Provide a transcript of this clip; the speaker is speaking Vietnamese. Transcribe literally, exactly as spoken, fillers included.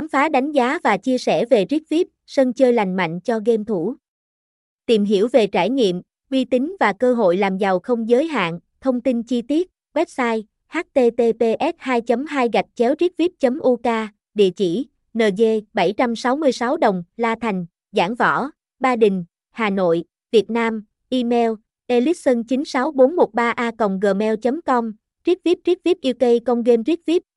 Khám phá, đánh giá và chia sẻ về Rikvipp, sân chơi lành mạnh cho game thủ. Tìm hiểu về trải nghiệm, uy tín và cơ hội làm giàu không giới hạn. Thông tin chi tiết, website h t t p s hai chấm hai gạch chéo rikvipp chấm u k, địa chỉ N G bảy trăm sáu mươi sáu Đồng, La Thành, Giảng Võ, Ba Đình, Hà Nội, Việt Nam. Email elixon chín sáu bốn một ba a còng gmail chấm com. Rikvipp Rikvipp U K công game Rikvipp.